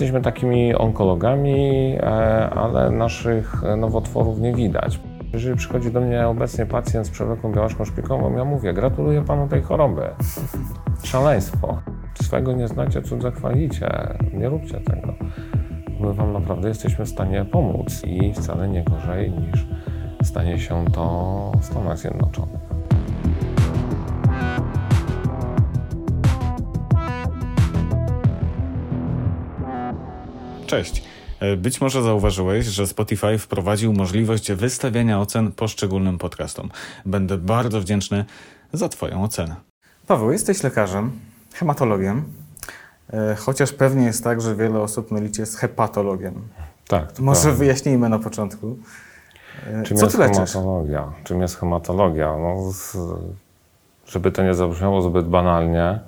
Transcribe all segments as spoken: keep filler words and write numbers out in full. Jesteśmy takimi onkologami, ale naszych nowotworów nie widać. Jeżeli przychodzi do mnie obecnie pacjent z przewlekłą białaczką szpikową, ja mówię, gratuluję panu tej choroby. Szaleństwo. Swego nie znacie, cudze chwalicie. Nie róbcie tego. My wam naprawdę jesteśmy w stanie pomóc i wcale nie gorzej niż stanie się to w Stanach Zjednoczonych. Cześć. Być może zauważyłeś, że Spotify wprowadził możliwość wystawiania ocen poszczególnym podcastom. Będę bardzo wdzięczny za twoją ocenę. Paweł, jesteś lekarzem, hematologiem, chociaż pewnie jest tak, że wiele osób myli cię z hepatologiem. Tak. Może prawda. Wyjaśnijmy na początku. Czym Co jest ty leczysz? Hematologia? Czym jest hematologia? No, żeby to nie zabrzmiało zbyt banalnie,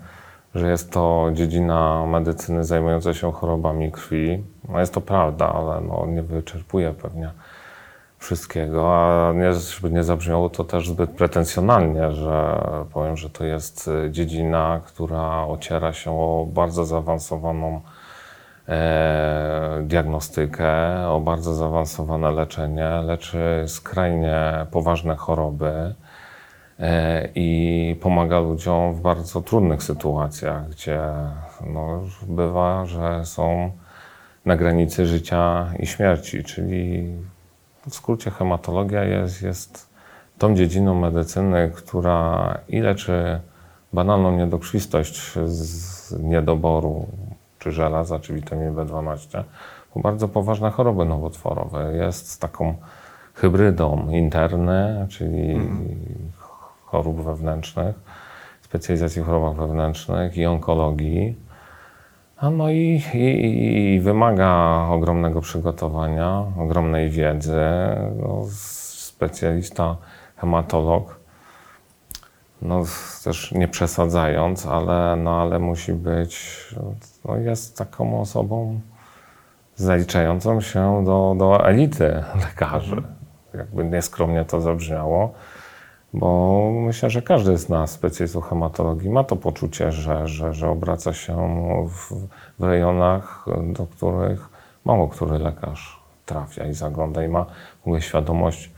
że jest to dziedzina medycyny zajmująca się chorobami krwi. No jest to prawda, ale no nie wyczerpuje pewnie wszystkiego, a nie, żeby nie zabrzmiało to też zbyt pretensjonalnie, że powiem, że to jest dziedzina, która ociera się o bardzo zaawansowaną e, diagnostykę, o bardzo zaawansowane leczenie, leczy skrajnie poważne choroby i pomaga ludziom w bardzo trudnych sytuacjach, gdzie no, bywa, że są na granicy życia i śmierci, czyli w skrócie hematologia jest, jest tą dziedziną medycyny, która i leczy banalną niedokrwistość z niedoboru czy żelaza, czy witaminy B dwanaście, bo bardzo poważne choroby nowotworowe. Jest taką hybrydą interny, czyli mm. chorób wewnętrznych, specjalizacji w chorobach wewnętrznych i onkologii. A no i, i, i wymaga ogromnego przygotowania, ogromnej wiedzy. No, specjalista, hematolog, no, też nie przesadzając, ale, no, ale musi być, no, jest taką osobą zaliczającą się do, do elity lekarzy. Jakby nieskromnie to zabrzmiało. Bo myślę, że każdy z nas, specjalistów hematologii, ma to poczucie, że, że, że obraca się w, w rejonach, do których mało który lekarz trafia i zagląda i ma w ogóle świadomość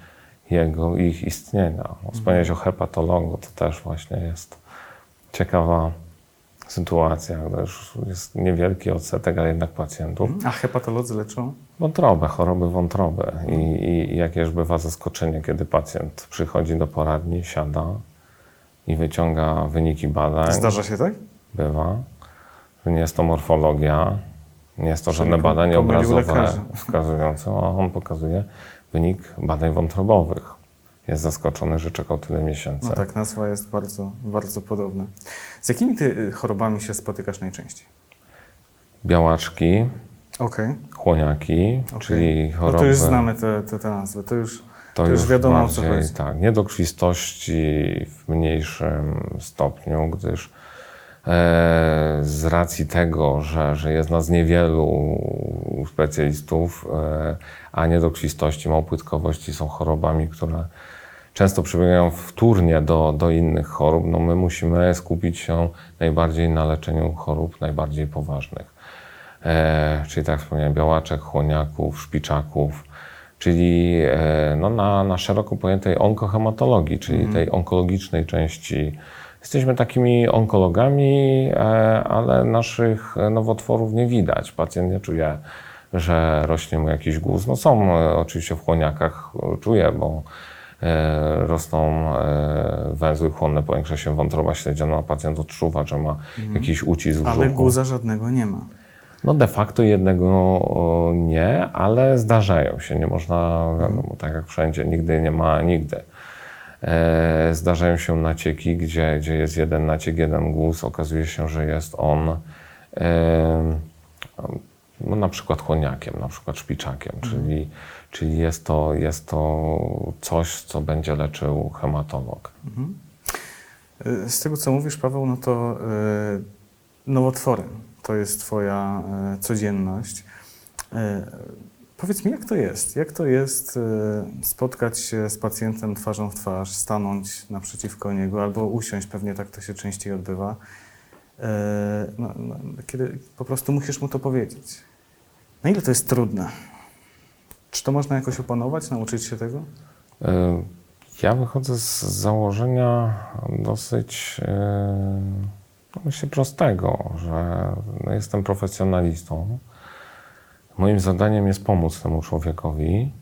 jego, ich istnienia. Wspomniałeś o hepatologu, to też właśnie jest ciekawa sytuacja, gdyż jest niewielki odsetek, ale jednak pacjentów. A hepatolodzy leczą? Wątrobę, choroby wątroby. I, i jakież bywa zaskoczenie, kiedy pacjent przychodzi do poradni, siada i wyciąga wyniki badań. Zdarza się tak? Bywa. Nie jest to morfologia, nie jest to żadne badanie obrazowe wskazujące, a on pokazuje wynik badań wątrobowych. Jest zaskoczony, że czekał tyle miesięcy. No tak, nazwa jest bardzo, bardzo podobna. Z jakimi ty chorobami się spotykasz najczęściej? Białaczki, okay. chłoniaki, okay. czyli choroby... No to już znamy te, te, te nazwy, to już, to to już wiadomo bardziej, o co chodzi. Tak, niedokrwistości w mniejszym stopniu, gdyż e, z racji tego, że, że jest nas niewielu specjalistów, e, a niedokrwistości, małopłytkowości są chorobami, które często przebiegają wtórnie do, do innych chorób. No my musimy skupić się najbardziej na leczeniu chorób najbardziej poważnych. E, czyli tak wspomniałem, białaczek, chłoniaków, szpiczaków, czyli e, no na, na szeroko pojętej onkohematologii, czyli mm. tej onkologicznej części. Jesteśmy takimi onkologami, e, ale naszych nowotworów nie widać. Pacjent nie czuje, że rośnie mu jakiś guz. No są e, oczywiście w chłoniakach, czuje, bo E, rosną e, węzły chłonne, powiększa się wątroba śledziana, a pacjent odczuwa, że ma mm. jakiś ucisk w brzuchu. Ale guza żadnego nie ma. No de facto jednego o, nie, ale zdarzają się. Nie można, mm. no, tak jak wszędzie, nigdy nie ma nigdy. E, zdarzają się nacieki, gdzie, gdzie jest jeden naciek, jeden guz. Okazuje się, że jest on e, no, na przykład chłoniakiem, na przykład szpiczakiem, mm. czyli Czyli jest to, jest to coś, co będzie leczył hematolog. Mhm. Z tego, co mówisz, Paweł, no to yy, nowotwory to jest twoja yy, codzienność. Yy, powiedz mi, jak to jest? Jak to jest yy, spotkać się z pacjentem twarzą w twarz, stanąć naprzeciwko niego albo usiąść, pewnie tak to się częściej odbywa, yy, no, no, kiedy po prostu musisz mu to powiedzieć. Na ile to jest trudne? Czy to można jakoś opanować, nauczyć się tego? Ja wychodzę z założenia dosyć myślę prostego, że jestem profesjonalistą. Moim zadaniem jest pomóc temu człowiekowi.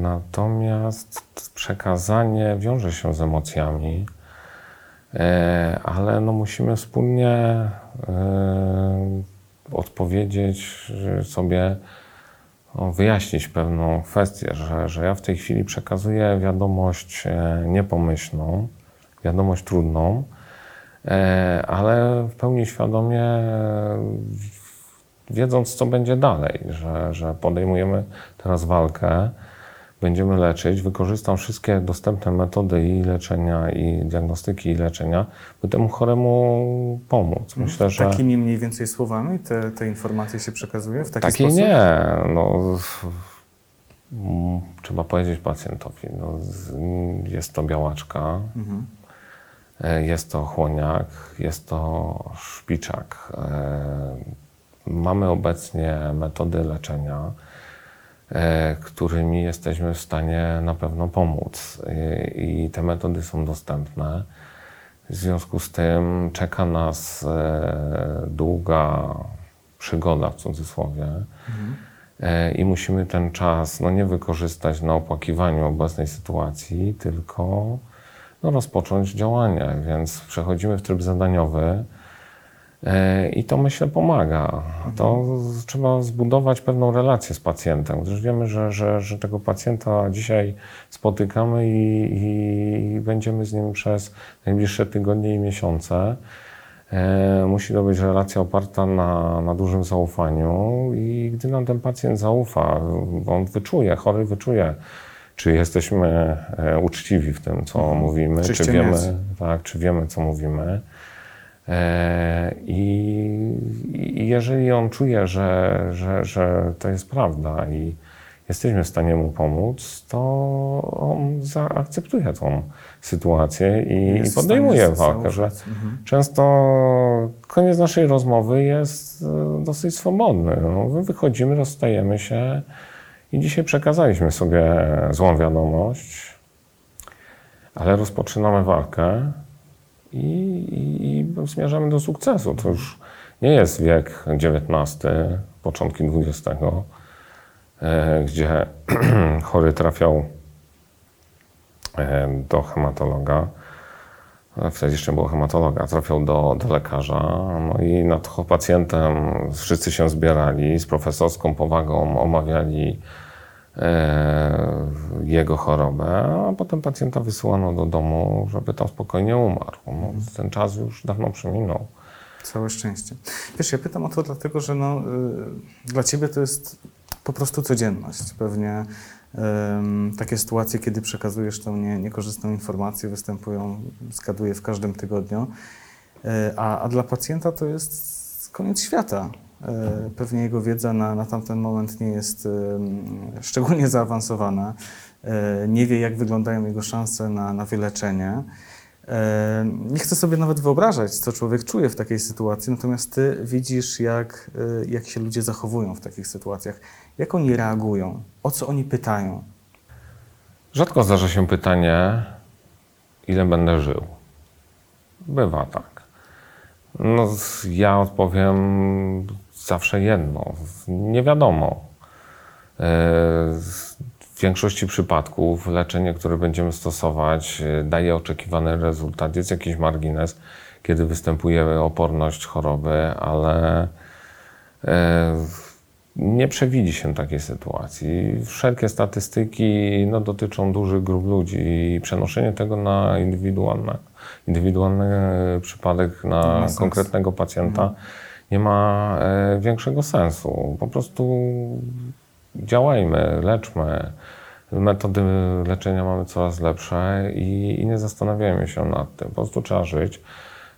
Natomiast przekazanie wiąże się z emocjami, ale no musimy wspólnie odpowiedzieć sobie, no wyjaśnić pewną kwestię, że, że ja w tej chwili przekazuję wiadomość niepomyślną, wiadomość trudną, ale w pełni świadomie wiedząc, co będzie dalej, że, że podejmujemy teraz walkę, będziemy leczyć, wykorzystam wszystkie dostępne metody i leczenia, i diagnostyki, i leczenia, by temu choremu pomóc. Myślę, że takimi mniej więcej słowami te, te informacje się przekazuje w taki Taki sposób? Nie. No, trzeba powiedzieć pacjentowi, no, jest to białaczka, mhm. jest to chłoniak, jest to szpiczak. Mamy obecnie metody leczenia, którymi jesteśmy w stanie na pewno pomóc i te metody są dostępne. W związku z tym czeka nas długa przygoda w cudzysłowie mhm. i musimy ten czas no, nie wykorzystać na opłakiwaniu obecnej sytuacji, tylko no, rozpocząć działanie, więc przechodzimy w tryb zadaniowy. I to myślę pomaga. To mhm. trzeba zbudować pewną relację z pacjentem, gdyż wiemy, że, że, że tego pacjenta dzisiaj spotykamy i, i będziemy z nim przez najbliższe tygodnie i miesiące. E, musi to być relacja oparta na, na dużym zaufaniu i gdy nam ten pacjent zaufa, on wyczuje, chory wyczuje, czy jesteśmy uczciwi w tym, co mhm. mówimy, czy, czy, wiemy, tak, czy wiemy, co mówimy. I jeżeli on czuje, że, że, że to jest prawda i jesteśmy w stanie mu pomóc, to on zaakceptuje tą sytuację i jest podejmuje walkę. Że mhm. często koniec naszej rozmowy jest dosyć swobodny. No, wychodzimy, rozstajemy się i dzisiaj przekazaliśmy sobie złą wiadomość, ale rozpoczynamy walkę. I, i, i zmierzamy do sukcesu. To już nie jest wiek dziewiętnasty, początki dwudziestego, gdzie chory trafiał do hematologa. Wtedy jeszcze było hematologa, trafiał do, do lekarza. No i nad pacjentem wszyscy się zbierali, z profesorską powagą omawiali jego chorobę, a potem pacjenta wysyłano do domu, żeby tam spokojnie umarł. No, ten czas już dawno przeminął. Całe szczęście. Wiesz, ja pytam o to dlatego, że no, y, dla Ciebie to jest po prostu codzienność. Pewnie y, takie sytuacje, kiedy przekazujesz tą nie, niekorzystną informację, występują, skaduje w każdym tygodniu, y, a, a dla pacjenta to jest koniec świata. Pewnie jego wiedza na, na tamten moment nie jest szczególnie zaawansowana. Nie wie, jak wyglądają jego szanse na, na wyleczenie. Nie chcę sobie nawet wyobrażać, co człowiek czuje w takiej sytuacji, natomiast ty widzisz, jak, jak się ludzie zachowują w takich sytuacjach. Jak oni reagują? O co oni pytają? Rzadko zdarza się pytanie, ile będę żył. Bywa tak. No, ja odpowiem zawsze jedno. Nie wiadomo. W większości przypadków leczenie, które będziemy stosować, daje oczekiwany rezultat. Jest jakiś margines, kiedy występuje oporność choroby, ale nie przewidzi się takiej sytuacji. Wszelkie statystyki no, dotyczą dużych grup ludzi i przenoszenie tego na indywidualne, indywidualny przypadek, na nie konkretnego sens. pacjenta mhm. nie ma e, większego sensu. Po prostu działajmy, leczmy. Metody leczenia mamy coraz lepsze i, i nie zastanawiajmy się nad tym. Po prostu trzeba żyć,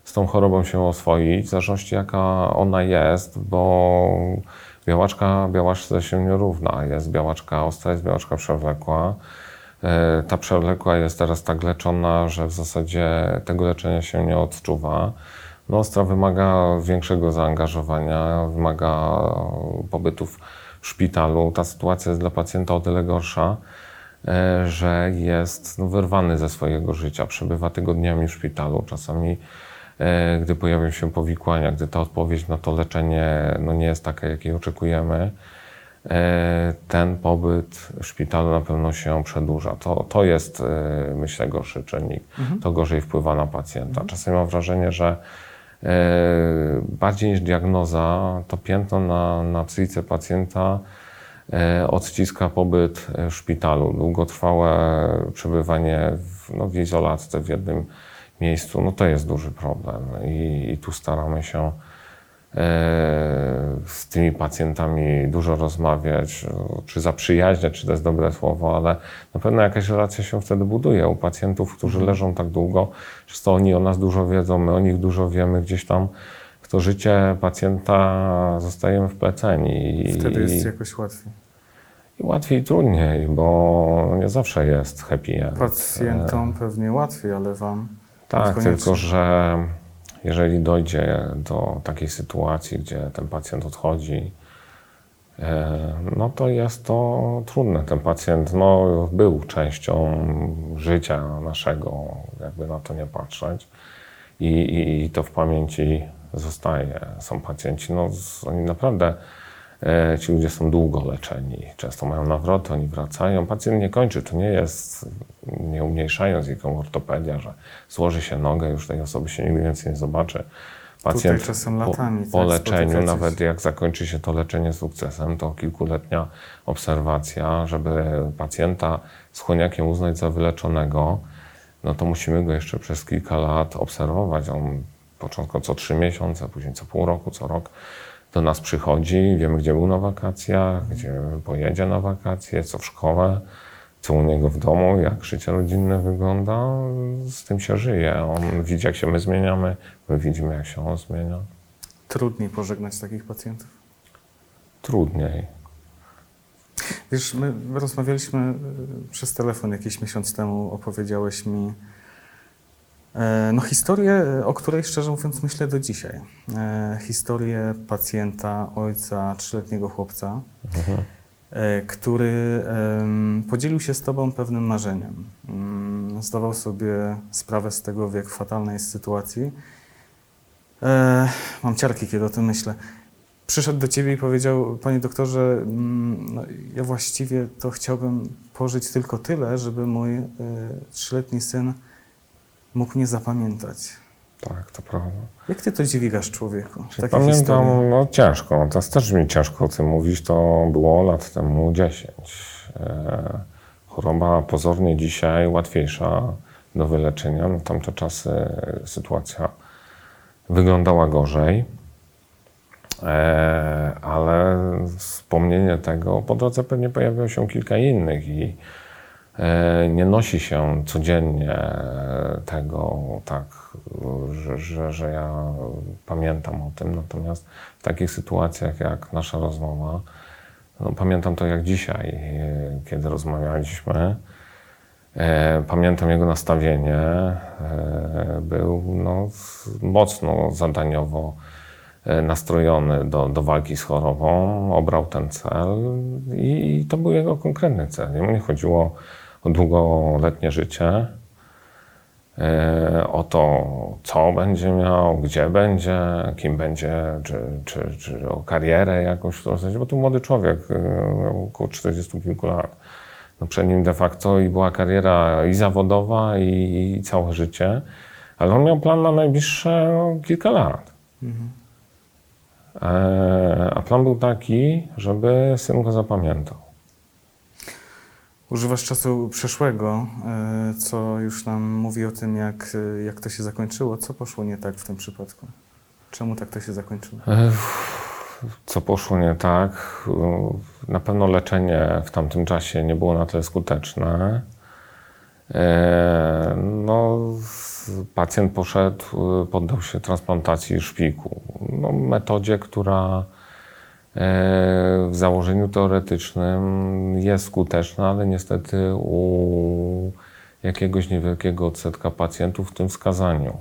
z tą chorobą się oswoić, w zależności jaka ona jest, bo białaczka białaczce się nie równa. Jest białaczka ostra, jest białaczka przewlekła. Ta przewlekła jest teraz tak leczona, że w zasadzie tego leczenia się nie odczuwa. Nostra wymaga większego zaangażowania, wymaga pobytów w szpitalu. Ta sytuacja jest dla pacjenta o tyle gorsza, że jest wyrwany ze swojego życia, przebywa tygodniami w szpitalu. Czasami, gdy pojawią się powikłania, gdy ta odpowiedź na to leczenie no nie jest taka, jakiej oczekujemy, ten pobyt w szpitalu na pewno się przedłuża. To, to jest, myślę, gorszy czynnik. Mhm. To gorzej wpływa na pacjenta. Czasami mam wrażenie, że bardziej niż diagnoza, to piętno na, na psychice pacjenta odciska pobyt w szpitalu, długotrwałe przebywanie w, no, w izolacji w jednym miejscu. No to jest duży problem i, i tu staramy się z tymi pacjentami dużo rozmawiać, czy zaprzyjaźniać, czy to jest dobre słowo, ale na pewno jakaś relacja się wtedy buduje. U pacjentów, którzy leżą tak długo, często oni o nas dużo wiedzą, my o nich dużo wiemy, gdzieś tam w to życie pacjenta zostajemy wpleceni. I wtedy jest i, jakoś łatwiej. I łatwiej i trudniej, bo nie zawsze jest happy end. Pacjentom pewnie łatwiej, ale wam tak, tylko że jeżeli dojdzie do takiej sytuacji, gdzie ten pacjent odchodzi, no to jest to trudne. Ten pacjent no, był częścią życia naszego, jakby na to nie patrzeć. I, i, i to w pamięci zostaje. Są pacjenci, no oni naprawdę, ci ludzie są długo leczeni. Często mają nawroty, oni wracają. Pacjent nie kończy, to nie jest, nie umniejszając jaką ortopedia, że złoży się nogę, już tej osoby się nigdy więcej nie zobaczy. Pacjent czasem latami, po, po leczeniu, nawet jak zakończy się to leczenie sukcesem, to kilkuletnia obserwacja, żeby pacjenta z chłoniakiem uznać za wyleczonego, no to musimy go jeszcze przez kilka lat obserwować. On początkowo co trzy miesiące, później co pół roku, co rok do nas przychodzi, wiemy, gdzie był na wakacjach, gdzie pojedzie na wakacje, co w szkole, co u niego w domu, jak życie rodzinne wygląda, z tym się żyje. On widzi, jak się my zmieniamy, my widzimy, jak się on zmienia. Trudniej pożegnać takich pacjentów? Trudniej. Wiesz, my rozmawialiśmy przez telefon jakiś miesiąc temu, opowiedziałeś mi No, historię, o której szczerze mówiąc myślę do dzisiaj. E, historię pacjenta, ojca, trzyletniego chłopca, mhm. e, który e, podzielił się z tobą pewnym marzeniem. E, zdawał sobie sprawę z tego, w jak fatalnej jest sytuacji. E, mam ciarki, kiedy o tym myślę. Przyszedł do ciebie i powiedział: panie doktorze, mm, no, ja właściwie to chciałbym pożyć tylko tyle, żeby mój e, trzyletni syn mógł nie zapamiętać. Tak, to prawda. Jak ty to dźwigasz, człowieku? Takie pamiętam, historie? No ciężko. Teraz też mi ciężko o tym mówić. To było lat temu dziesięć. E, choroba pozornie dzisiaj łatwiejsza do wyleczenia. No, tamte czasy sytuacja wyglądała gorzej. E, ale wspomnienie tego, po drodze pewnie pojawiło się kilka innych i nie nosi się codziennie tego tak, że, że, że ja pamiętam o tym. Natomiast w takich sytuacjach jak nasza rozmowa, no pamiętam to jak dzisiaj, kiedy rozmawialiśmy. Pamiętam jego nastawienie. Był no, mocno zadaniowo nastrojony do, do walki z chorobą. Obrał ten cel i, i to był jego konkretny cel. Jemu nie chodziło o długoletnie życie, o to, co będzie miał, gdzie będzie, kim będzie, czy, czy, czy o karierę jakąś w tym sensie, bo to młody człowiek, około czterdziestu kilku lat. No przed nim de facto i była kariera i zawodowa, i, i całe życie, ale on miał plan na najbliższe no, kilka lat. Mhm. E, a plan był taki, żeby syn go zapamiętał. Używasz czasu przeszłego, co już nam mówi o tym, jak, jak to się zakończyło. Co poszło nie tak w tym przypadku? Czemu tak to się zakończyło? Co poszło nie tak? Na pewno leczenie w tamtym czasie nie było na tyle skuteczne. No, pacjent poszedł, poddał się transplantacji szpiku. No, metodzie, która w założeniu teoretycznym jest skuteczna, ale niestety u jakiegoś niewielkiego odsetka pacjentów w tym skazaniu.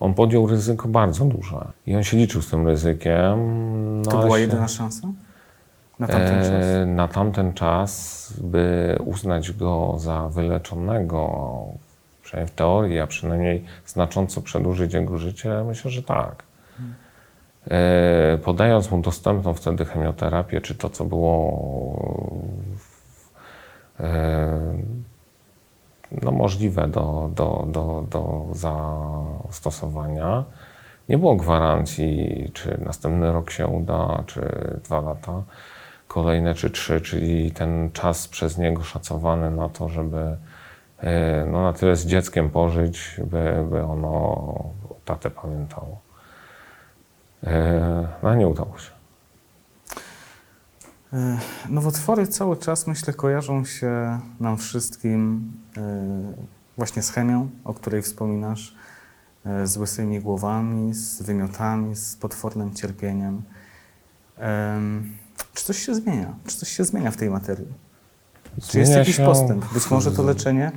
on podjął ryzyko bardzo duże i on się liczył z tym ryzykiem. No to była się... jedyna szansa? Na tamten e, czas? Na tamten czas, by uznać go za wyleczonego, przynajmniej w teorii, a przynajmniej znacząco przedłużyć jego życie, myślę, że tak. Hmm. E, podając mu dostępną wtedy chemioterapię, czy to, co było e, no, możliwe do, do, do, do zastosowania, nie było gwarancji, czy następny rok się uda, czy dwa lata, kolejne, czy trzy, czyli ten czas przez niego szacowany na to, żeby no, na tyle z dzieckiem pożyć, by, by ono tatę pamiętało. No nie udało się. Nowotwory cały czas, myślę, kojarzą się nam wszystkim właśnie z chemią, o której wspominasz, z łysymi głowami, z wymiotami, z potwornym cierpieniem. Czy coś się zmienia? Czy coś się zmienia w tej materii? Zmienia Czy jest jakiś się... postęp? Być może to leczenie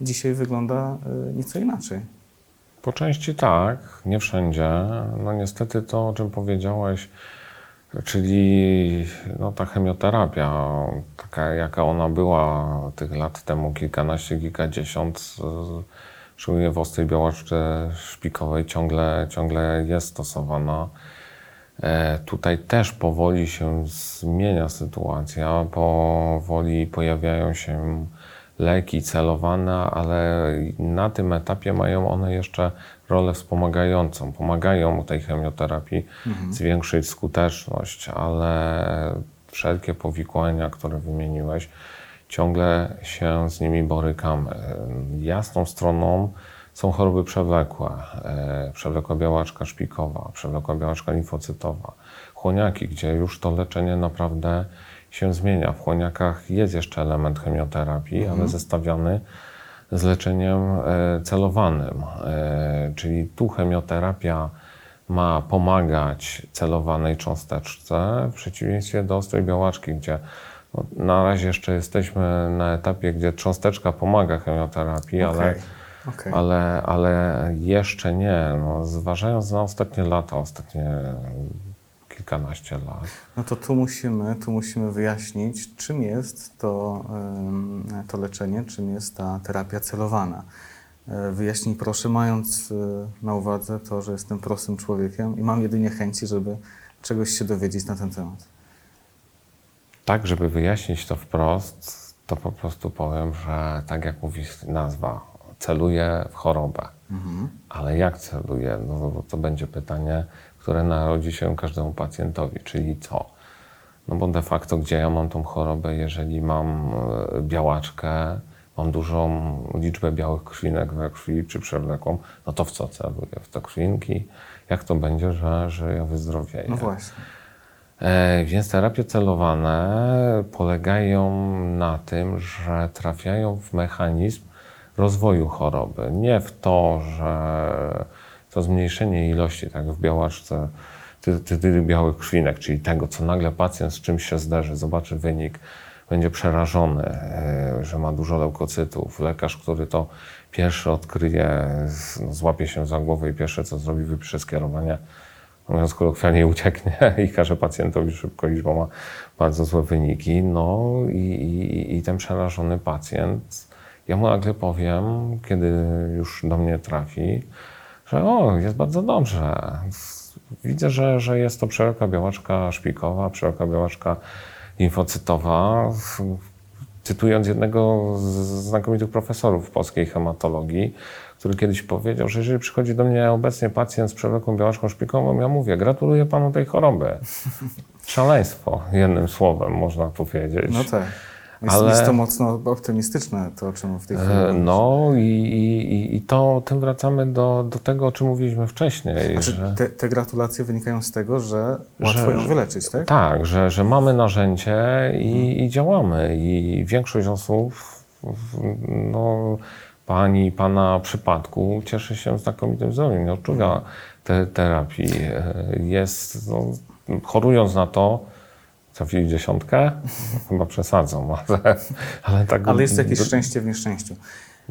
dzisiaj wygląda nieco inaczej. Po części tak, nie wszędzie. No niestety to, o czym powiedziałeś, czyli no, ta chemioterapia, taka jaka ona była tych lat temu, kilkanaście, kilkadziesiąt, szczególnie w ostrej białaczce szpikowej, ciągle, ciągle jest stosowana. Tutaj też powoli się zmienia sytuacja, powoli pojawiają się leki celowane, ale na tym etapie mają one jeszcze rolę wspomagającą. Pomagają tej chemioterapii mhm. zwiększyć skuteczność, ale wszelkie powikłania, które wymieniłeś, ciągle się z nimi borykamy. Jasną stroną są choroby przewlekłe, przewlekła białaczka szpikowa, przewlekła białaczka limfocytowa, chłoniaki, gdzie już to leczenie naprawdę się zmienia. W chłoniakach jest jeszcze element chemioterapii, mhm. ale zestawiany z leczeniem celowanym. Czyli tu chemioterapia ma pomagać celowanej cząsteczce, w przeciwieństwie do ostrej białaczki, gdzie no, na razie jeszcze jesteśmy na etapie, gdzie cząsteczka pomaga chemioterapii, okay. ale Okay. Ale, ale jeszcze nie. No, zważając na ostatnie lata, ostatnie kilkanaście lat. No to tu musimy, tu musimy wyjaśnić, czym jest to, to leczenie, czym jest ta terapia celowana. Wyjaśnij proszę, mając na uwadze to, że jestem prostym człowiekiem i mam jedynie chęci, żeby czegoś się dowiedzieć na ten temat. Tak, żeby wyjaśnić to wprost, to po prostu powiem, że tak jak mówi nazwa, celuje w chorobę. Mhm. Ale jak celuje? No to będzie pytanie, które narodzi się każdemu pacjentowi, czyli co? No bo de facto, gdzie ja mam tą chorobę, jeżeli mam białaczkę, mam dużą liczbę białych krwinek we krwi, czy przewlekłą, no to w co celuję? W te krwinki? Jak to będzie, że, że ja wyzdrowieję? No właśnie. E, więc terapie celowane polegają na tym, że trafiają w mechanizm rozwoju choroby. Nie w to, że to zmniejszenie ilości, tak w białaczce, ty, ty, ty białych krwinek, czyli tego, co nagle pacjent z czymś się zderzy, zobaczy wynik, będzie przerażony, że ma dużo leukocytów. Lekarz, który to pierwszy odkryje, no, złapie się za głowę i pierwsze, co zrobi, wypisze skierowanie, mówiąc kolokwialnie, ucieknie i każe pacjentowi szybko iść, bo ma bardzo złe wyniki. No i, i, i ten przerażony pacjent, ja mu nagle powiem, kiedy już do mnie trafi, że o, jest bardzo dobrze. Widzę, że, że jest to przewlekła białaczka szpikowa, przewlekła białaczka limfocytowa. Cytując jednego z znakomitych profesorów polskiej hematologii, który kiedyś powiedział, że jeżeli przychodzi do mnie obecnie pacjent z przewlekłą białaczką szpikową, ja mówię, gratuluję panu tej choroby. Szaleństwo, jednym słowem można powiedzieć. No tak. Jest, ale, jest to mocno optymistyczne, to o czym w tej chwili mówisz. No i, i, i to tym wracamy do, do tego, o czym mówiliśmy wcześniej. Znaczy, że, te, te gratulacje wynikają z tego, że łatwo ją wyleczyć, tak? Tak, że, że mamy narzędzie i, hmm. i działamy. I większość osób, no, pani i pana przypadku cieszy się znakomitym zdrowiem, nie odczuwa hmm. te, terapii. Jest, no, chorując na to, trafili dziesiątkę? Chyba przesadzą, ale, ale tak... Ale jest jakieś szczęście w nieszczęściu.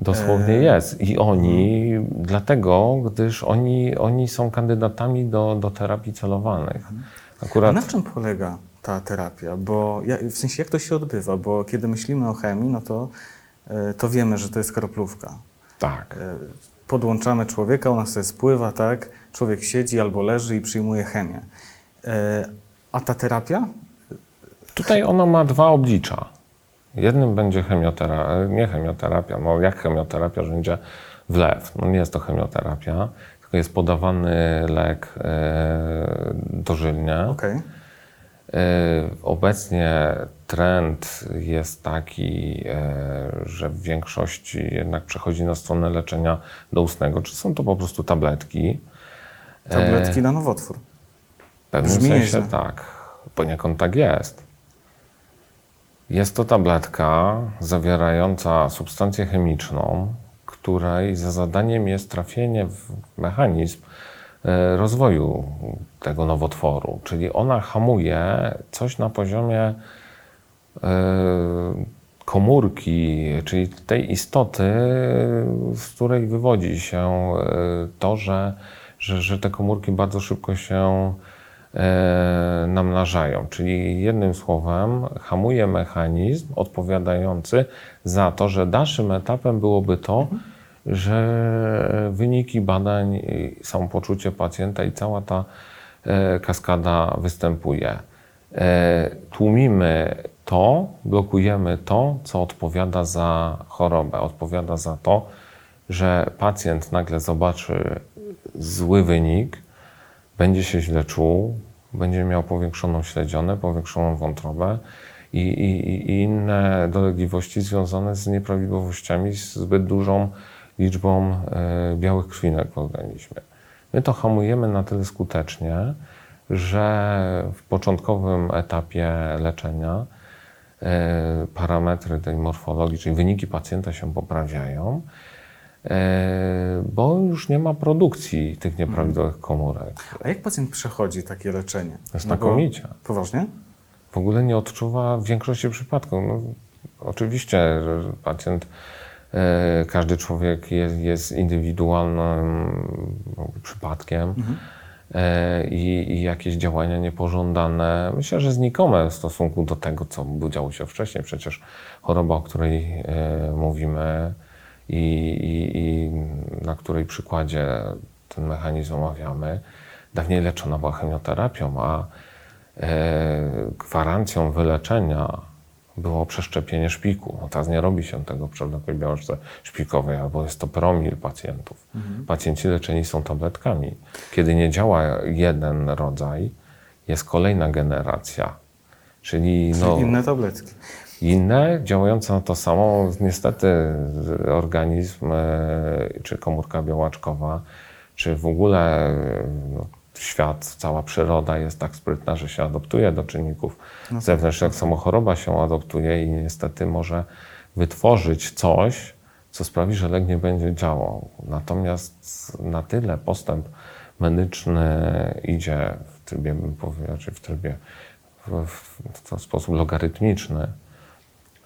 Dosłownie jest. I oni, hmm. dlatego, gdyż oni, oni są kandydatami do, do terapii celowanych. Akurat... A na czym polega ta terapia? Bo ja, w sensie jak to się odbywa? Bo kiedy myślimy o chemii, no to, to wiemy, że to jest kroplówka. Tak. Podłączamy człowieka, ona sobie spływa, tak? Człowiek siedzi albo leży i przyjmuje chemię. A ta terapia? Tutaj ona ma dwa oblicza. Jednym będzie chemioterapia, nie chemioterapia, no jak chemioterapia, że będzie wlew. No nie jest to chemioterapia, tylko jest podawany lek yy, dożylnie. Okay. Yy, obecnie trend jest taki, yy, że w większości jednak przechodzi na stronę leczenia doustnego, czy są to po prostu tabletki. Tabletki yy, na nowotwór. W pewnym Brzmi sensie nieźle. Tak, poniekąd tak jest. Jest to tabletka zawierająca substancję chemiczną, której za zadaniem jest trafienie w mechanizm rozwoju tego nowotworu. Czyli ona hamuje coś na poziomie komórki, czyli tej istoty, z której wywodzi się to, że, że, że te komórki bardzo szybko się namnażają, czyli jednym słowem hamuje mechanizm odpowiadający za to, że dalszym etapem byłoby to, że wyniki badań, samopoczucie pacjenta i cała ta kaskada występuje. Tłumimy to, blokujemy to, co odpowiada za chorobę, odpowiada za to, że pacjent nagle zobaczy zły wynik, będzie się źle czuł, będzie miał powiększoną śledzionę, powiększoną wątrobę i, i, i inne dolegliwości związane z nieprawidłowościami, z zbyt dużą liczbą y, białych krwinek w organizmie. My to hamujemy na tyle skutecznie, że w początkowym etapie leczenia y, parametry tej morfologii, czyli wyniki pacjenta się poprawiają, bo już nie ma produkcji tych nieprawidłowych komórek. A jak pacjent przechodzi takie leczenie? Znakomicie. No poważnie? W ogóle nie odczuwa w większości przypadków. No, oczywiście pacjent, każdy człowiek jest, jest indywidualnym przypadkiem mhm. i, i jakieś działania niepożądane, myślę, że znikome w stosunku do tego, co działo się wcześniej. Przecież choroba, o której mówimy, I, i, i na której przykładzie ten mechanizm omawiamy, dawniej leczona była chemioterapią, a e, gwarancją wyleczenia było przeszczepienie szpiku. No teraz nie robi się tego przy takiej białeczce szpikowej, albo jest to promil pacjentów. Mhm. Pacjenci leczeni są tabletkami. Kiedy nie działa jeden rodzaj, jest kolejna generacja. Czyli, Czyli no, inne tabletki. Inne, działające na to samo, niestety organizm, czy komórka białaczkowa, czy w ogóle no, świat, cała przyroda jest tak sprytna, że się adoptuje do czynników no zewnętrznych. Tak samo choroba się adoptuje i niestety może wytworzyć coś, co sprawi, że lek nie będzie działał. Natomiast na tyle postęp medyczny idzie w trybie, bym powiedział, czy w trybie w, w, w sposób logarytmiczny,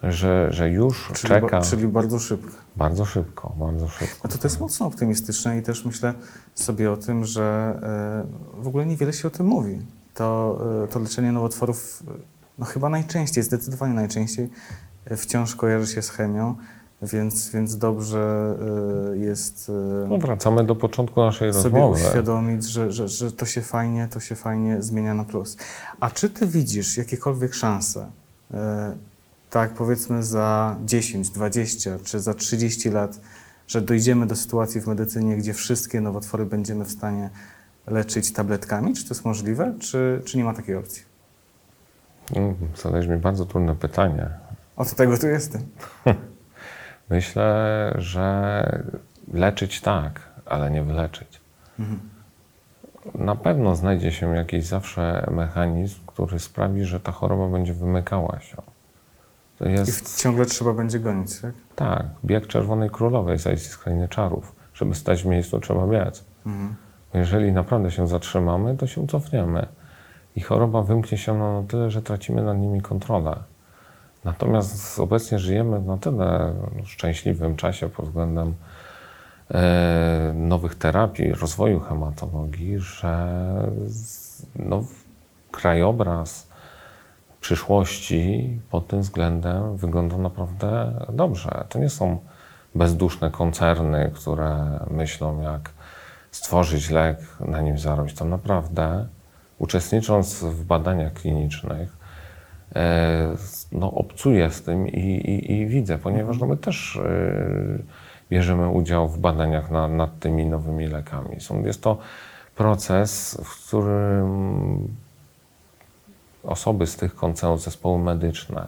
Że, że już czyli czeka. Ba, czyli bardzo szybko. Bardzo szybko, bardzo szybko. A to, to jest mocno optymistyczne i też myślę sobie o tym, że e, w ogóle niewiele się o tym mówi. To, e, to leczenie nowotworów no, chyba najczęściej, zdecydowanie najczęściej wciąż kojarzy się z chemią, więc, więc dobrze e, jest... E, no wracamy do początku naszej sobie rozmowy. Sobie uświadomić, że, że, że to się fajnie, to się fajnie zmienia na plus. A czy ty widzisz jakiekolwiek szanse e, tak powiedzmy za dziesięć, dwadzieścia czy za trzydzieści lat, że dojdziemy do sytuacji w medycynie, gdzie wszystkie nowotwory będziemy w stanie leczyć tabletkami? Czy to jest możliwe, czy, czy nie ma takiej opcji? Zadajesz mi bardzo trudne pytanie. Od tego tu jestem. Myślę, że leczyć tak, ale nie wyleczyć. Mhm. Na pewno znajdzie się jakiś zawsze mechanizm, który sprawi, że ta choroba będzie wymykała się. Jest... I ciągle trzeba będzie gonić, tak? Tak. Bieg Czerwonej Królowej z Krainy Czarów. Żeby stać w miejscu, trzeba biec. Mhm. Jeżeli naprawdę się zatrzymamy, to się cofniemy. I choroba wymknie się na tyle, że tracimy nad nimi kontrolę. Natomiast obecnie żyjemy na tyle szczęśliwym czasie pod względem nowych terapii, rozwoju hematologii, że no, krajobraz przyszłości pod tym względem wygląda naprawdę dobrze. To nie są bezduszne koncerny, które myślą, jak stworzyć lek, na nim zarobić. To naprawdę, uczestnicząc w badaniach klinicznych, no, obcuję z tym i, i, i widzę, ponieważ no, my też bierzemy udział w badaniach nad, nad tymi nowymi lekami. Jest to proces, w którym osoby z tych koncernów, zespoły medyczne,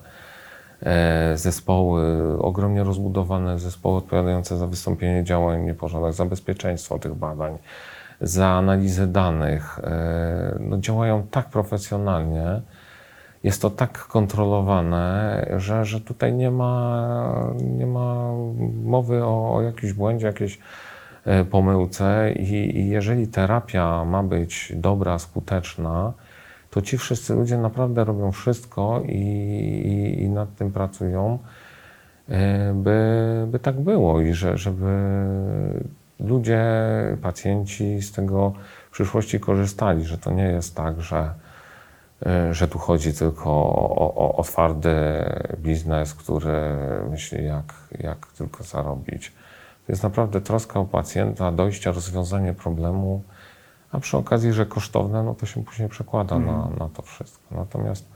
zespoły, ogromnie rozbudowane zespoły odpowiadające za wystąpienie działań niepożądanych, za bezpieczeństwo tych badań, za analizę danych, no, działają tak profesjonalnie, jest to tak kontrolowane, że, że tutaj nie ma, nie ma mowy o, o jakimś błędzie, jakiejś pomyłce i, i jeżeli terapia ma być dobra, skuteczna, to ci wszyscy ludzie naprawdę robią wszystko i, i, i nad tym pracują, by, by tak było i że, żeby ludzie, pacjenci z tego w przyszłości korzystali, że to nie jest tak, że że tu chodzi tylko o, o, o twardy biznes, który myśli, jak, jak tylko zarobić. To jest naprawdę troska o pacjenta, dojście, rozwiązanie problemu, a przy okazji, że kosztowne, no to się później przekłada mm. na, na to wszystko. Natomiast,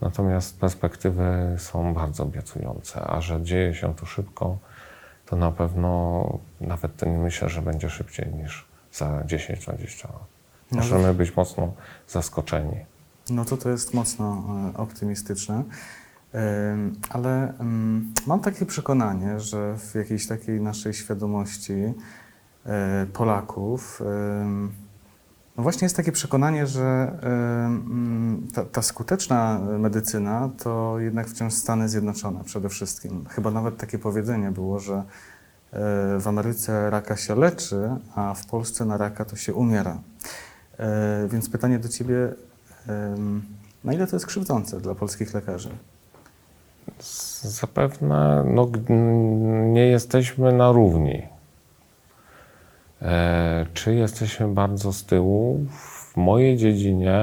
natomiast perspektywy są bardzo obiecujące, a że dzieje się to szybko, to na pewno nawet to nie myślę, że będzie szybciej niż za dziesięć dwadzieścia lat. Możemy być mocno zaskoczeni. No to to jest mocno optymistyczne, ale mam takie przekonanie, że w jakiejś takiej naszej świadomości Polaków no właśnie jest takie przekonanie, że ta, ta skuteczna medycyna to jednak wciąż Stany Zjednoczone przede wszystkim. Chyba nawet takie powiedzenie było, że w Ameryce raka się leczy, a w Polsce na raka to się umiera. Więc pytanie do Ciebie, na ile to jest krzywdzące dla polskich lekarzy? Zapewne no, nie jesteśmy na równi. E, czy jesteśmy bardzo z tyłu? W mojej dziedzinie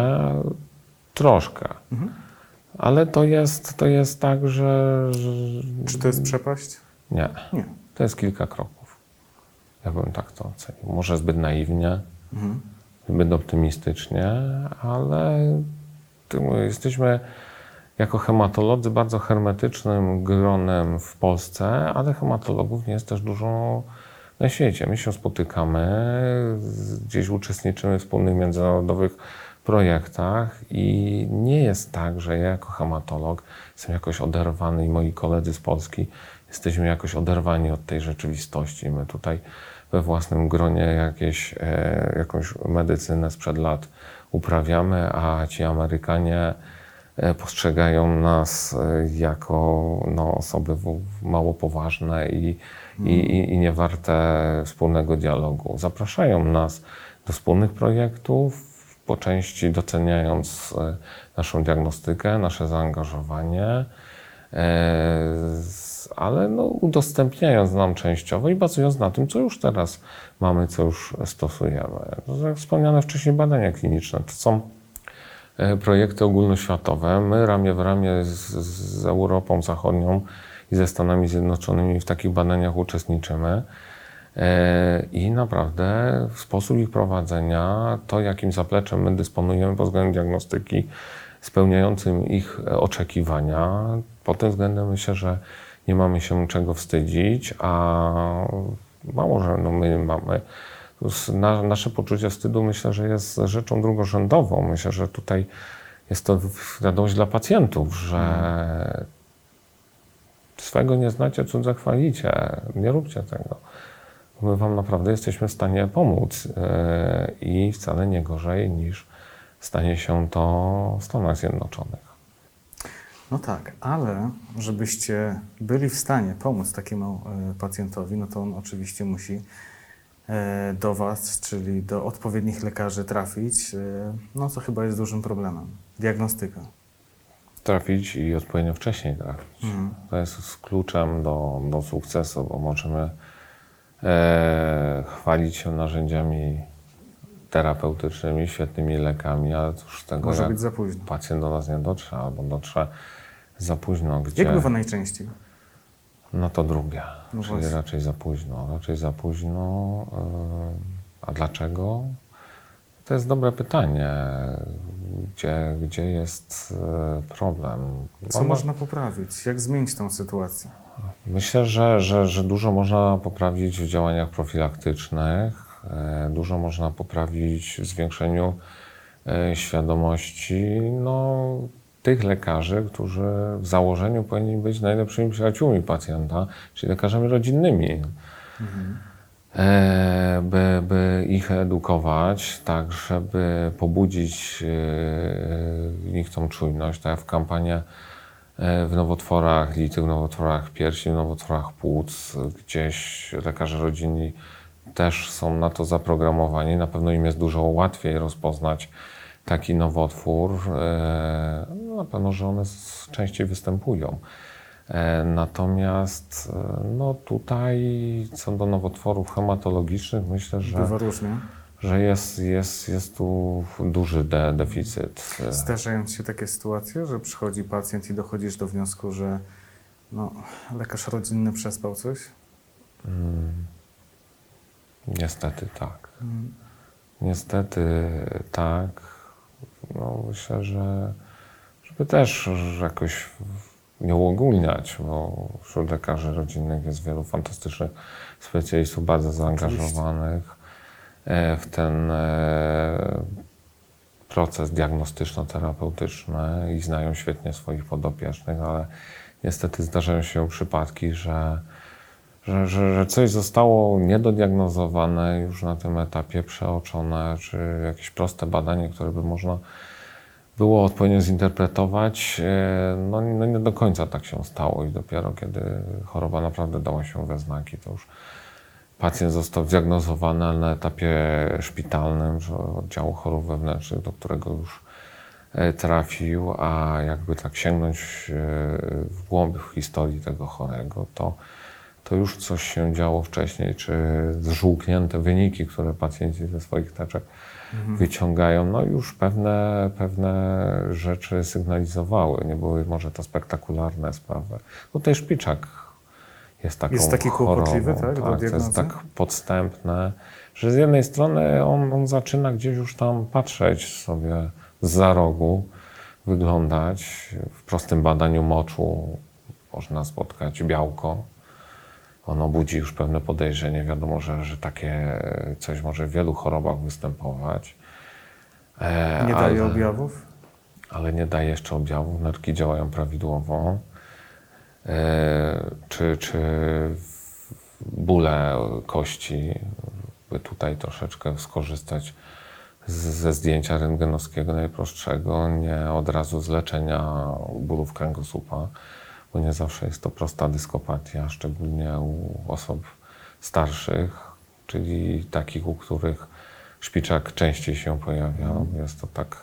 troszkę. Mhm. Ale to jest, to jest tak, że, że... Czy to jest przepaść? Nie. nie. To jest kilka kroków. Ja bym tak to ocenił. Może zbyt naiwnie. Mhm. Zbyt optymistycznie, ale jesteśmy jako hematolodzy bardzo hermetycznym gronem w Polsce, ale hematologów nie jest też dużo na świecie. My się spotykamy, gdzieś uczestniczymy w wspólnych międzynarodowych projektach i nie jest tak, że ja jako hematolog jestem jakoś oderwany i moi koledzy z Polski jesteśmy jakoś oderwani od tej rzeczywistości. My tutaj we własnym gronie jakieś, e, jakąś medycynę sprzed lat uprawiamy, a ci Amerykanie postrzegają nas jako no, osoby mało poważne i, mm. i, i niewarte wspólnego dialogu. Zapraszają nas do wspólnych projektów, po części doceniając naszą diagnostykę, nasze zaangażowanie, ale no, udostępniając nam częściowo i bazując na tym, co już teraz mamy, co już stosujemy. Jak wspomniane wcześniej badania kliniczne, to są projekty ogólnoświatowe. My ramię w ramię z, z Europą Zachodnią i ze Stanami Zjednoczonymi w takich badaniach uczestniczymy i naprawdę sposób ich prowadzenia, to jakim zapleczem my dysponujemy pod względem diagnostyki, spełniającym ich oczekiwania. Pod tym względem myślę, że nie mamy się czego wstydzić, a mało, że no my mamy. Nasze poczucie wstydu myślę, że jest rzeczą drugorzędową. Myślę, że tutaj jest to radość dla pacjentów, że swego nie znacie, cudze chwalicie. Nie róbcie tego. My wam naprawdę jesteśmy w stanie pomóc i wcale nie gorzej niż stanie się to w Stanach Zjednoczonych. No tak, ale żebyście byli w stanie pomóc takiemu pacjentowi, no to on oczywiście musi do Was, czyli do odpowiednich lekarzy trafić, no co chyba jest dużym problemem. Diagnostyka. trafić i odpowiednio wcześniej trafić. Mhm. To jest kluczem do, do sukcesu, bo możemy e, chwalić się narzędziami terapeutycznymi, świetnymi lekami, ale cóż z tego, może jak być za późno. Pacjent do nas nie dotrze albo dotrze za późno. Gdzie... Jak bywa najczęściej? No to drugie, no czyli właśnie. raczej za późno. Raczej za późno. A dlaczego? To jest dobre pytanie. Gdzie, gdzie jest problem? Co Ona... można poprawić? Jak zmienić tą sytuację? Myślę, że, że, że dużo można poprawić w działaniach profilaktycznych. Dużo można poprawić w zwiększeniu świadomości. No, tych lekarzy, którzy w założeniu powinni być najlepszymi przyjaciółmi pacjenta, czyli lekarzami rodzinnymi, mhm. by, by ich edukować, tak żeby pobudzić w nich tą czujność, tak jak w kampaniach w nowotworach lity, w nowotworach piersi, w nowotworach płuc, gdzieś lekarze rodzinni też są na to zaprogramowani, na pewno im jest dużo łatwiej rozpoznać taki nowotwór, no na pewno, że one częściej występują. Natomiast no tutaj co do nowotworów hematologicznych myślę, że, że jest, jest, jest tu duży de- deficyt. Zdarzają się takie sytuacje, że przychodzi pacjent i dochodzisz do wniosku, że no, lekarz rodzinny przespał coś? Hmm. Niestety tak. Hmm. Niestety tak. No, myślę, że żeby też jakoś nie uogólniać, bo wśród lekarzy rodzinnych jest wielu fantastycznych specjalistów, bardzo zaangażowanych w ten proces diagnostyczno-terapeutyczny i znają świetnie swoich podopiecznych, ale niestety zdarzają się przypadki, że Że, że, że coś zostało niedodiagnozowane, już na tym etapie przeoczone, czy jakieś proste badanie, które by można było odpowiednio zinterpretować, no, no nie do końca tak się stało i dopiero kiedy choroba naprawdę dała się we znaki, to już pacjent został zdiagnozowany na etapie szpitalnym, że oddziału chorób wewnętrznych, do którego już trafił, a jakby tak sięgnąć w głąb historii tego chorego, to to już coś się działo wcześniej, czy zżółknięte wyniki, które pacjenci ze swoich teczek mhm. wyciągają, no już pewne, pewne rzeczy sygnalizowały, nie były może to spektakularne sprawy. No ten szpiczak jest taką jest taki chorobą, kłopotliwy, tak? Do diagnozy? To jest tak podstępne, że z jednej strony on, on zaczyna gdzieś już tam patrzeć sobie zza rogu, wyglądać, w prostym badaniu moczu można spotkać białko, ono budzi już pewne podejrzenie, wiadomo, że, że takie coś może w wielu chorobach występować. E, nie daje ale, objawów? Ale nie daje jeszcze objawów, nerki działają prawidłowo. E, czy, czy bóle kości, by tutaj troszeczkę skorzystać z, ze zdjęcia rentgenowskiego najprostszego, nie od razu z leczenia bólów kręgosłupa. Bo nie zawsze jest to prosta dyskopatia, szczególnie u osób starszych, czyli takich, u których szpiczak częściej się pojawia. Mm. Jest to tak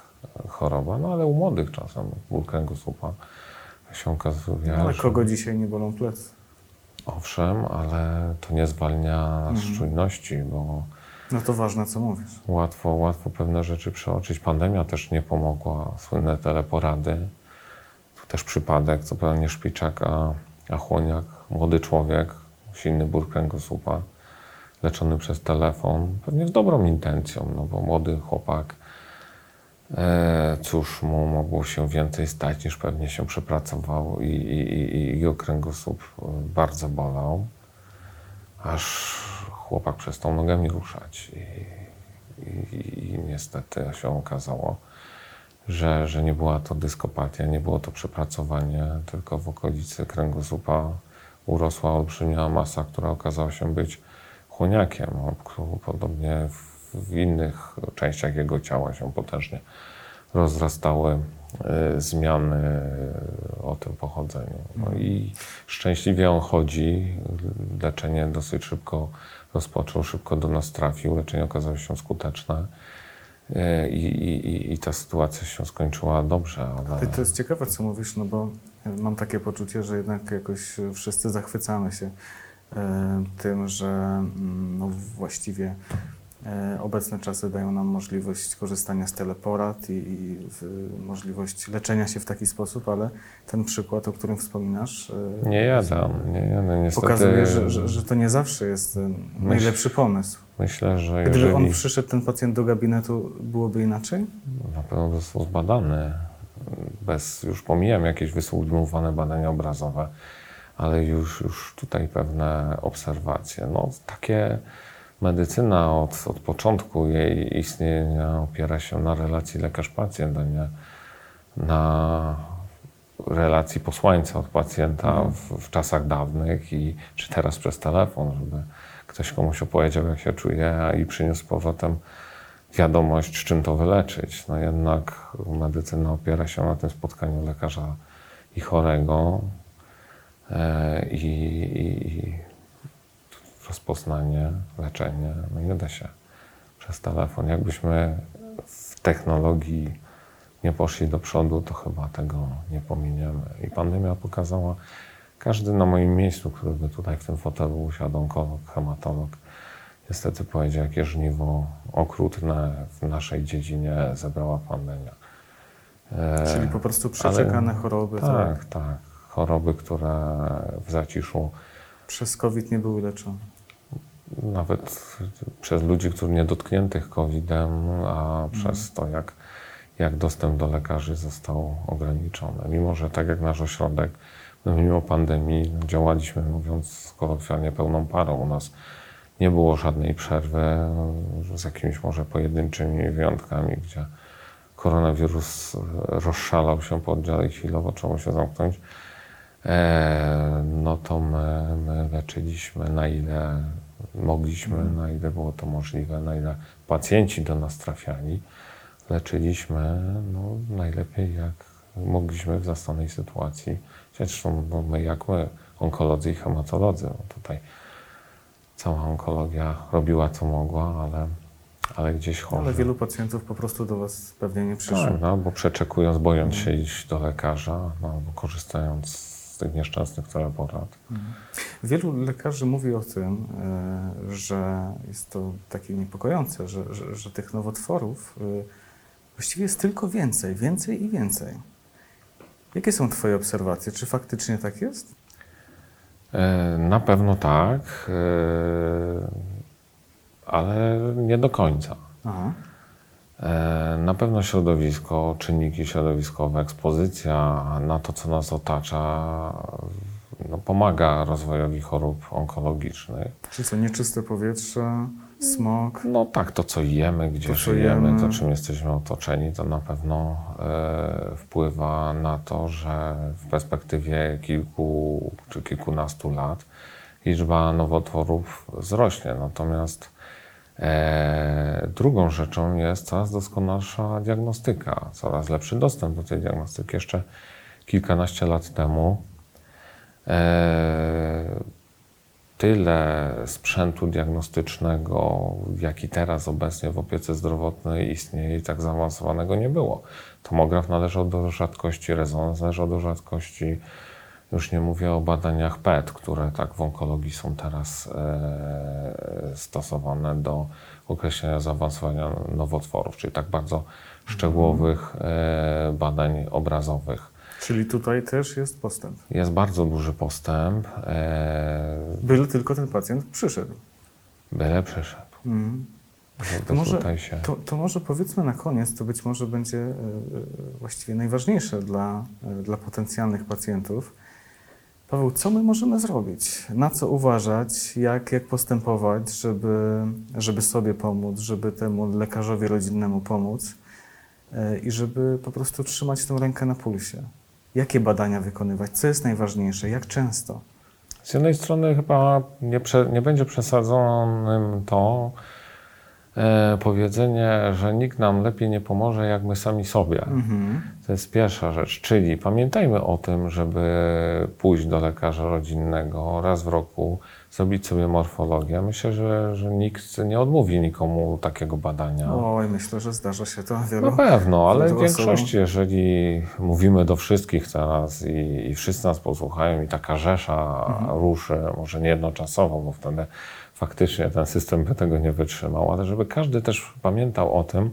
choroba, no ale u młodych czasem ból kręgosłupa się okazuje. Ale kogo że... dzisiaj nie bolą plecy? Owszem, ale to nie zwalnia mm. czujności, bo... No to ważne, co mówisz. Łatwo, łatwo pewne rzeczy przeoczyć. Pandemia też nie pomogła, słynne teleporady. Też przypadek, co prawda nie szpiczak, a, a chłoniak, młody człowiek, silny ból kręgosłupa, leczony przez telefon, pewnie z dobrą intencją, no bo młody chłopak, e, cóż mu mogło się więcej stać, niż pewnie się przepracował i, i, i, i kręgosłup bardzo bolał, aż chłopak przestał nogami ruszać i, i, i niestety się okazało, Że, że nie była to dyskopatia, nie było to przepracowanie, tylko w okolicy kręgosłupa urosła olbrzymia masa, która okazała się być chłoniakiem, podobnie w, w innych częściach jego ciała się potężnie rozrastały y, zmiany o tym pochodzeniu. No i szczęśliwie on chodzi, leczenie dosyć szybko rozpoczął, szybko do nas trafił, leczenie okazało się skuteczne. I, i, i ta sytuacja się skończyła dobrze. Ona... To jest ciekawe, co mówisz, no bo mam takie poczucie, że jednak jakoś wszyscy zachwycamy się tym, że no właściwie obecne czasy dają nam możliwość korzystania z teleporad i, i możliwość leczenia się w taki sposób, ale ten przykład, o którym wspominasz, nie ja dam, nie ja, no niestety... pokazuje, że, że, że to nie zawsze jest Myśl... najlepszy pomysł. Myślę, że jeżeli... Gdyby on przyszedł, ten pacjent, do gabinetu, byłoby inaczej? Na pewno został zbadany. Bez, już pomijam jakieś wysublimowane badania obrazowe, ale już, już tutaj pewne obserwacje. No, takie medycyna od, od początku jej istnienia opiera się na relacji lekarz-pacjent, a nie na relacji posłańca od pacjenta w, w czasach dawnych i czy teraz przez telefon, żeby ktoś komuś opowiedział, jak się czuje i przyniósł powrotem wiadomość, z czym to wyleczyć. No jednak medycyna opiera się na tym spotkaniu lekarza i chorego e, i, i rozpoznanie, leczenie. No nie da się przez telefon. Jakbyśmy w technologii nie poszli do przodu, to chyba tego nie pominiemy. I pandemia pokazała, każdy na moim miejscu, który by tutaj w tym fotelu usiadł, onkolog, hematolog, niestety powiedział, jakie żniwo okrutne w naszej dziedzinie zebrała pandemia. E, Czyli po prostu przeczekane ale, choroby. Tak, tak, tak. Choroby, które w zaciszu... Przez COVID nie były leczone. Nawet przez ludzi, którzy nie dotkniętych kowidem, a mhm. przez to, jak, jak dostęp do lekarzy został ograniczony. Mimo, że tak jak nasz ośrodek, no, mimo pandemii działaliśmy, mówiąc kolokwialnie, pełną parą. U nas nie było żadnej przerwy, z jakimiś może pojedynczymi wyjątkami, gdzie koronawirus rozszalał się po oddziale i chwilowo trzeba się zamknąć. E, no to my, my leczyliśmy na ile mogliśmy, mm. na ile było to możliwe, na ile pacjenci do nas trafiali. Leczyliśmy no, najlepiej jak mogliśmy w zastanej sytuacji. Zresztą no my jak my, onkolodzy i hematolodzy, no tutaj cała onkologia robiła co mogła, ale, ale gdzieś chorzy. Ale wielu pacjentów po prostu do was pewnie nie przyszło. Tak, no, bo przeczekując, bojąc się iść do lekarza, no, albo korzystając z tych nieszczęsnych teleporad. Mhm. Wielu lekarzy mówi o tym, że jest to takie niepokojące, że, że, że tych nowotworów właściwie jest tylko więcej, więcej i więcej. Jakie są twoje obserwacje? Czy faktycznie tak jest? Na pewno tak, ale nie do końca. Aha. Na pewno środowisko, czynniki środowiskowe, ekspozycja na to, co nas otacza, no, pomaga rozwojowi chorób onkologicznych. Czyli co, nieczyste powietrze, smog? No tak, to co jemy, gdzie to, żyjemy, jemy. To czym jesteśmy otoczeni, to na pewno e, wpływa na to, że w perspektywie kilku czy kilkunastu lat liczba nowotworów wzrośnie. Natomiast e, drugą rzeczą jest coraz doskonalsza diagnostyka, coraz lepszy dostęp do tej diagnostyki. Jeszcze kilkanaście lat temu e, tyle sprzętu diagnostycznego, jaki teraz obecnie w opiece zdrowotnej istnieje i tak zaawansowanego nie było. Tomograf należał do rzadkości, rezonans należał do rzadkości. Już nie mówię o badaniach P E T, które tak w onkologii są teraz e, stosowane do określenia zaawansowania nowotworów, czyli tak bardzo szczegółowych e, badań obrazowych. Czyli tutaj też jest postęp. Jest bardzo duży postęp. E... Byle tylko ten pacjent przyszedł. Byle przyszedł. Mm. To, może, się... to, to może powiedzmy na koniec, to być może będzie e, właściwie najważniejsze dla, e, dla potencjalnych pacjentów. Paweł, co my możemy zrobić? Na co uważać? Jak, jak postępować, żeby, żeby sobie pomóc, żeby temu lekarzowi rodzinnemu pomóc e, i żeby po prostu trzymać tę rękę na pulsie? Jakie badania wykonywać? Co jest najważniejsze? Jak często? Z jednej strony chyba nie, prze, nie będzie przesadzonym to, e, powiedzenie, że nikt nam lepiej nie pomoże, jak my sami sobie. Mhm. To jest pierwsza rzecz, czyli pamiętajmy o tym, żeby pójść do lekarza rodzinnego raz w roku, zrobić sobie morfologię. Myślę, że, że nikt nie odmówi nikomu takiego badania. Oj, myślę, że zdarza się to wielu. Na pewno, ale w większości, jeżeli mówimy do wszystkich teraz i, i wszyscy nas posłuchają i taka rzesza mhm. ruszy, może nie jednoczasowo, bo wtedy faktycznie ten system by tego nie wytrzymał, ale żeby każdy też pamiętał o tym,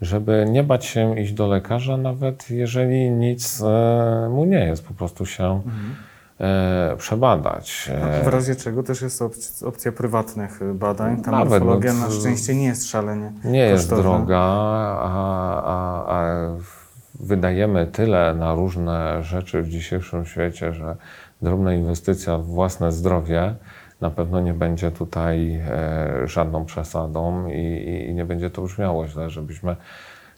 żeby nie bać się iść do lekarza, nawet jeżeli nic e, mu nie jest, po prostu się mhm. e, przebadać. W razie czego też jest opcja, opcja prywatnych badań. Ta nawet, morfologia no, na szczęście nie jest szalenie nie kosztowna. Jest droga, a, a, a wydajemy tyle na różne rzeczy w dzisiejszym świecie, że drobna inwestycja w własne zdrowie na pewno nie będzie tutaj e, żadną przesadą i, i, i nie będzie to brzmiało źle, żebyśmy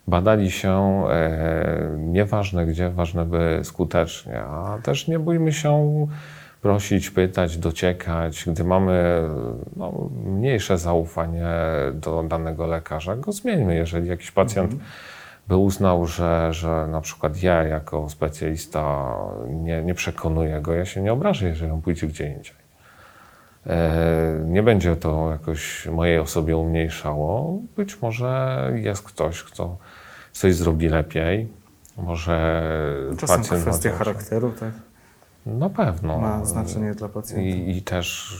badali się e, nieważne gdzie, ważne by skutecznie, a też nie bójmy się prosić, pytać, dociekać. Gdy mamy no, mniejsze zaufanie do danego lekarza, go zmieńmy. Jeżeli jakiś pacjent mhm. by uznał, że, że na przykład ja jako specjalista nie, nie przekonuję go, ja się nie obrażę, jeżeli on pójdzie gdzie indziej. Nie będzie to jakoś mojej osobie umniejszało. Być może jest ktoś, kto coś zrobi lepiej. Może czasem pacjent kwestia ma charakteru, tak? No pewno. Ma znaczenie dla pacjenta. I, i też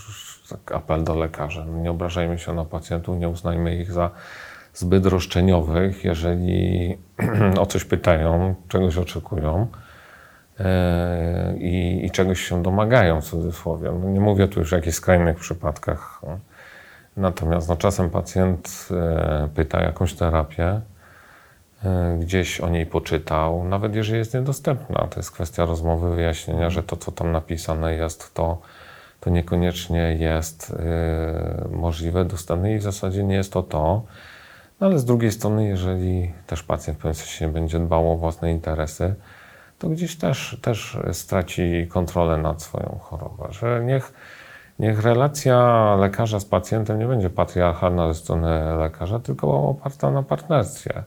tak, apel do lekarzy. Nie obrażajmy się na pacjentów, nie uznajmy ich za zbyt roszczeniowych. Jeżeli o coś pytają, czegoś oczekują, I, i czegoś się domagają, w cudzysłowie. No nie mówię tu już o jakichś skrajnych przypadkach. Natomiast no, czasem pacjent e, pyta o jakąś terapię, e, gdzieś o niej poczytał, nawet jeżeli jest niedostępna. To jest kwestia rozmowy, wyjaśnienia, że to, co tam napisane jest, to, to niekoniecznie jest e, możliwe, dostępne i w zasadzie nie jest to to. No, ale z drugiej strony, jeżeli też pacjent w pewnym sensie będzie dbał o własne interesy, to gdzieś też, też straci kontrolę nad swoją chorobą. Że niech, niech relacja lekarza z pacjentem nie będzie patriarchalna ze strony lekarza, tylko oparta na partnerstwie.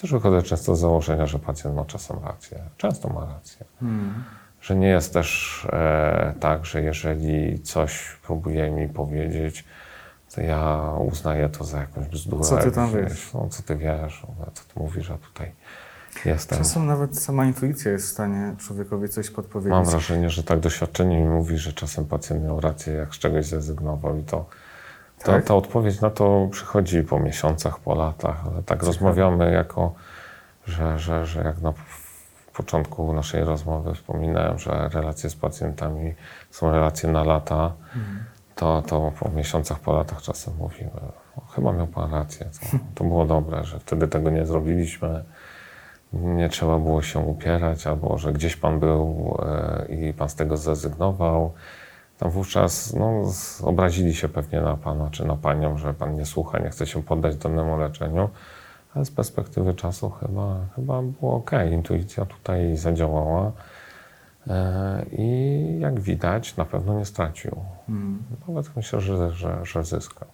Też wychodzę często z założenia, że pacjent ma czasem rację. Często ma rację. Hmm. Że nie jest też e, tak, że jeżeli coś próbuje mi powiedzieć, to ja uznaję to za jakąś bzdurę. Co ty tam wiesz? wiesz? No, co ty wiesz? Co ty mówisz? A tutaj... Jestem. Czasem nawet sama intuicja jest w stanie człowiekowi coś podpowiedzieć. Mam wrażenie, że tak doświadczenie mi mówi, że czasem pacjent miał rację, jak z czegoś zrezygnował i to tak? ta, ta odpowiedź na to przychodzi po miesiącach, po latach, ale tak Ciekawe. rozmawiamy jako, że, że, że jak na początku naszej rozmowy wspominałem, że relacje z pacjentami są relacje na lata, mhm. to, to po miesiącach, po latach czasem mówimy, no, chyba miał pan rację, to, to było dobre, że wtedy tego nie zrobiliśmy. Nie trzeba było się upierać, albo że gdzieś pan był i pan z tego zrezygnował. Tam wówczas no, obrazili się pewnie na pana czy na panią, że pan nie słucha, nie chce się poddać danemu leczeniu. Ale z perspektywy czasu chyba, chyba było okej. Intuicja tutaj zadziałała i jak widać na pewno nie stracił. Hmm. Nawet myślę, że, że, że zyskał.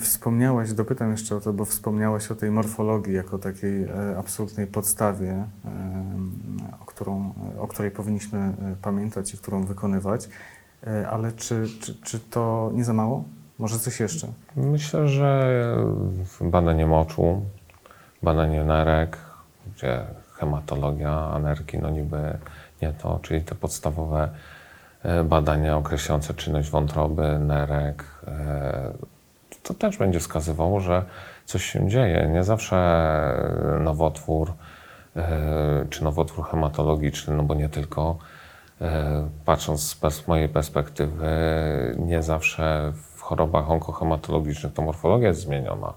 Wspomniałeś, dopytam jeszcze o to, bo wspomniałeś o tej morfologii jako takiej absolutnej podstawie, o, którą, o której powinniśmy pamiętać i którą wykonywać, ale czy, czy, czy to nie za mało? Może coś jeszcze? Myślę, że badanie moczu, badanie nerek, gdzie hematologia, anerki, no niby nie to, czyli te podstawowe badania określające czynność wątroby, nerek, to też będzie wskazywało, że coś się dzieje. Nie zawsze nowotwór, czy nowotwór hematologiczny, no bo nie tylko, patrząc z mojej perspektywy, nie zawsze w chorobach onkohematologicznych to morfologia jest zmieniona.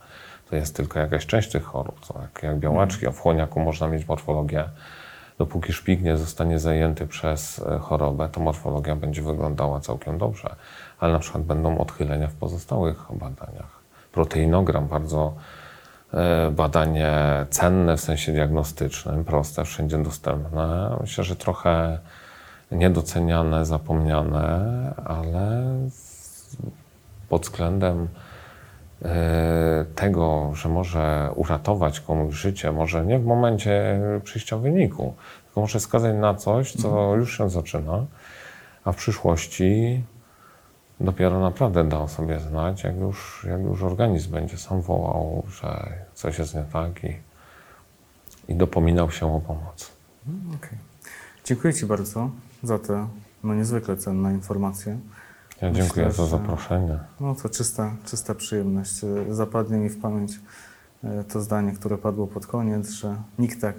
To jest tylko jakaś część tych chorób, tak jak białaczki. W chłoniaku można mieć morfologię. Dopóki szpik nie zostanie zajęty przez chorobę, to morfologia będzie wyglądała całkiem dobrze. Ale na przykład będą odchylenia w pozostałych badaniach. Proteinogram, bardzo badanie cenne w sensie diagnostycznym, proste, wszędzie dostępne. Myślę, że trochę niedoceniane, zapomniane, ale pod względem tego, że może uratować komuś życie, może nie w momencie przyjścia wyniku, tylko może wskazać na coś, co już się zaczyna, a w przyszłości dopiero naprawdę da o sobie znać, jak już, jak już organizm będzie sam wołał, że coś jest nie tak i, i dopominał się o pomoc. Okay. Dziękuję Ci bardzo za te no, niezwykle cenne informacje. Ja Myślę, dziękuję za zaproszenie. No to czysta, czysta przyjemność. Zapadnie mi w pamięć to zdanie, które padło pod koniec, że nikt tak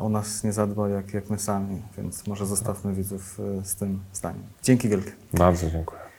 o nas nie zadba, jak, jak my sami, więc może zostawmy widzów z tym zdaniem. Dzięki wielkie. Bardzo dziękuję.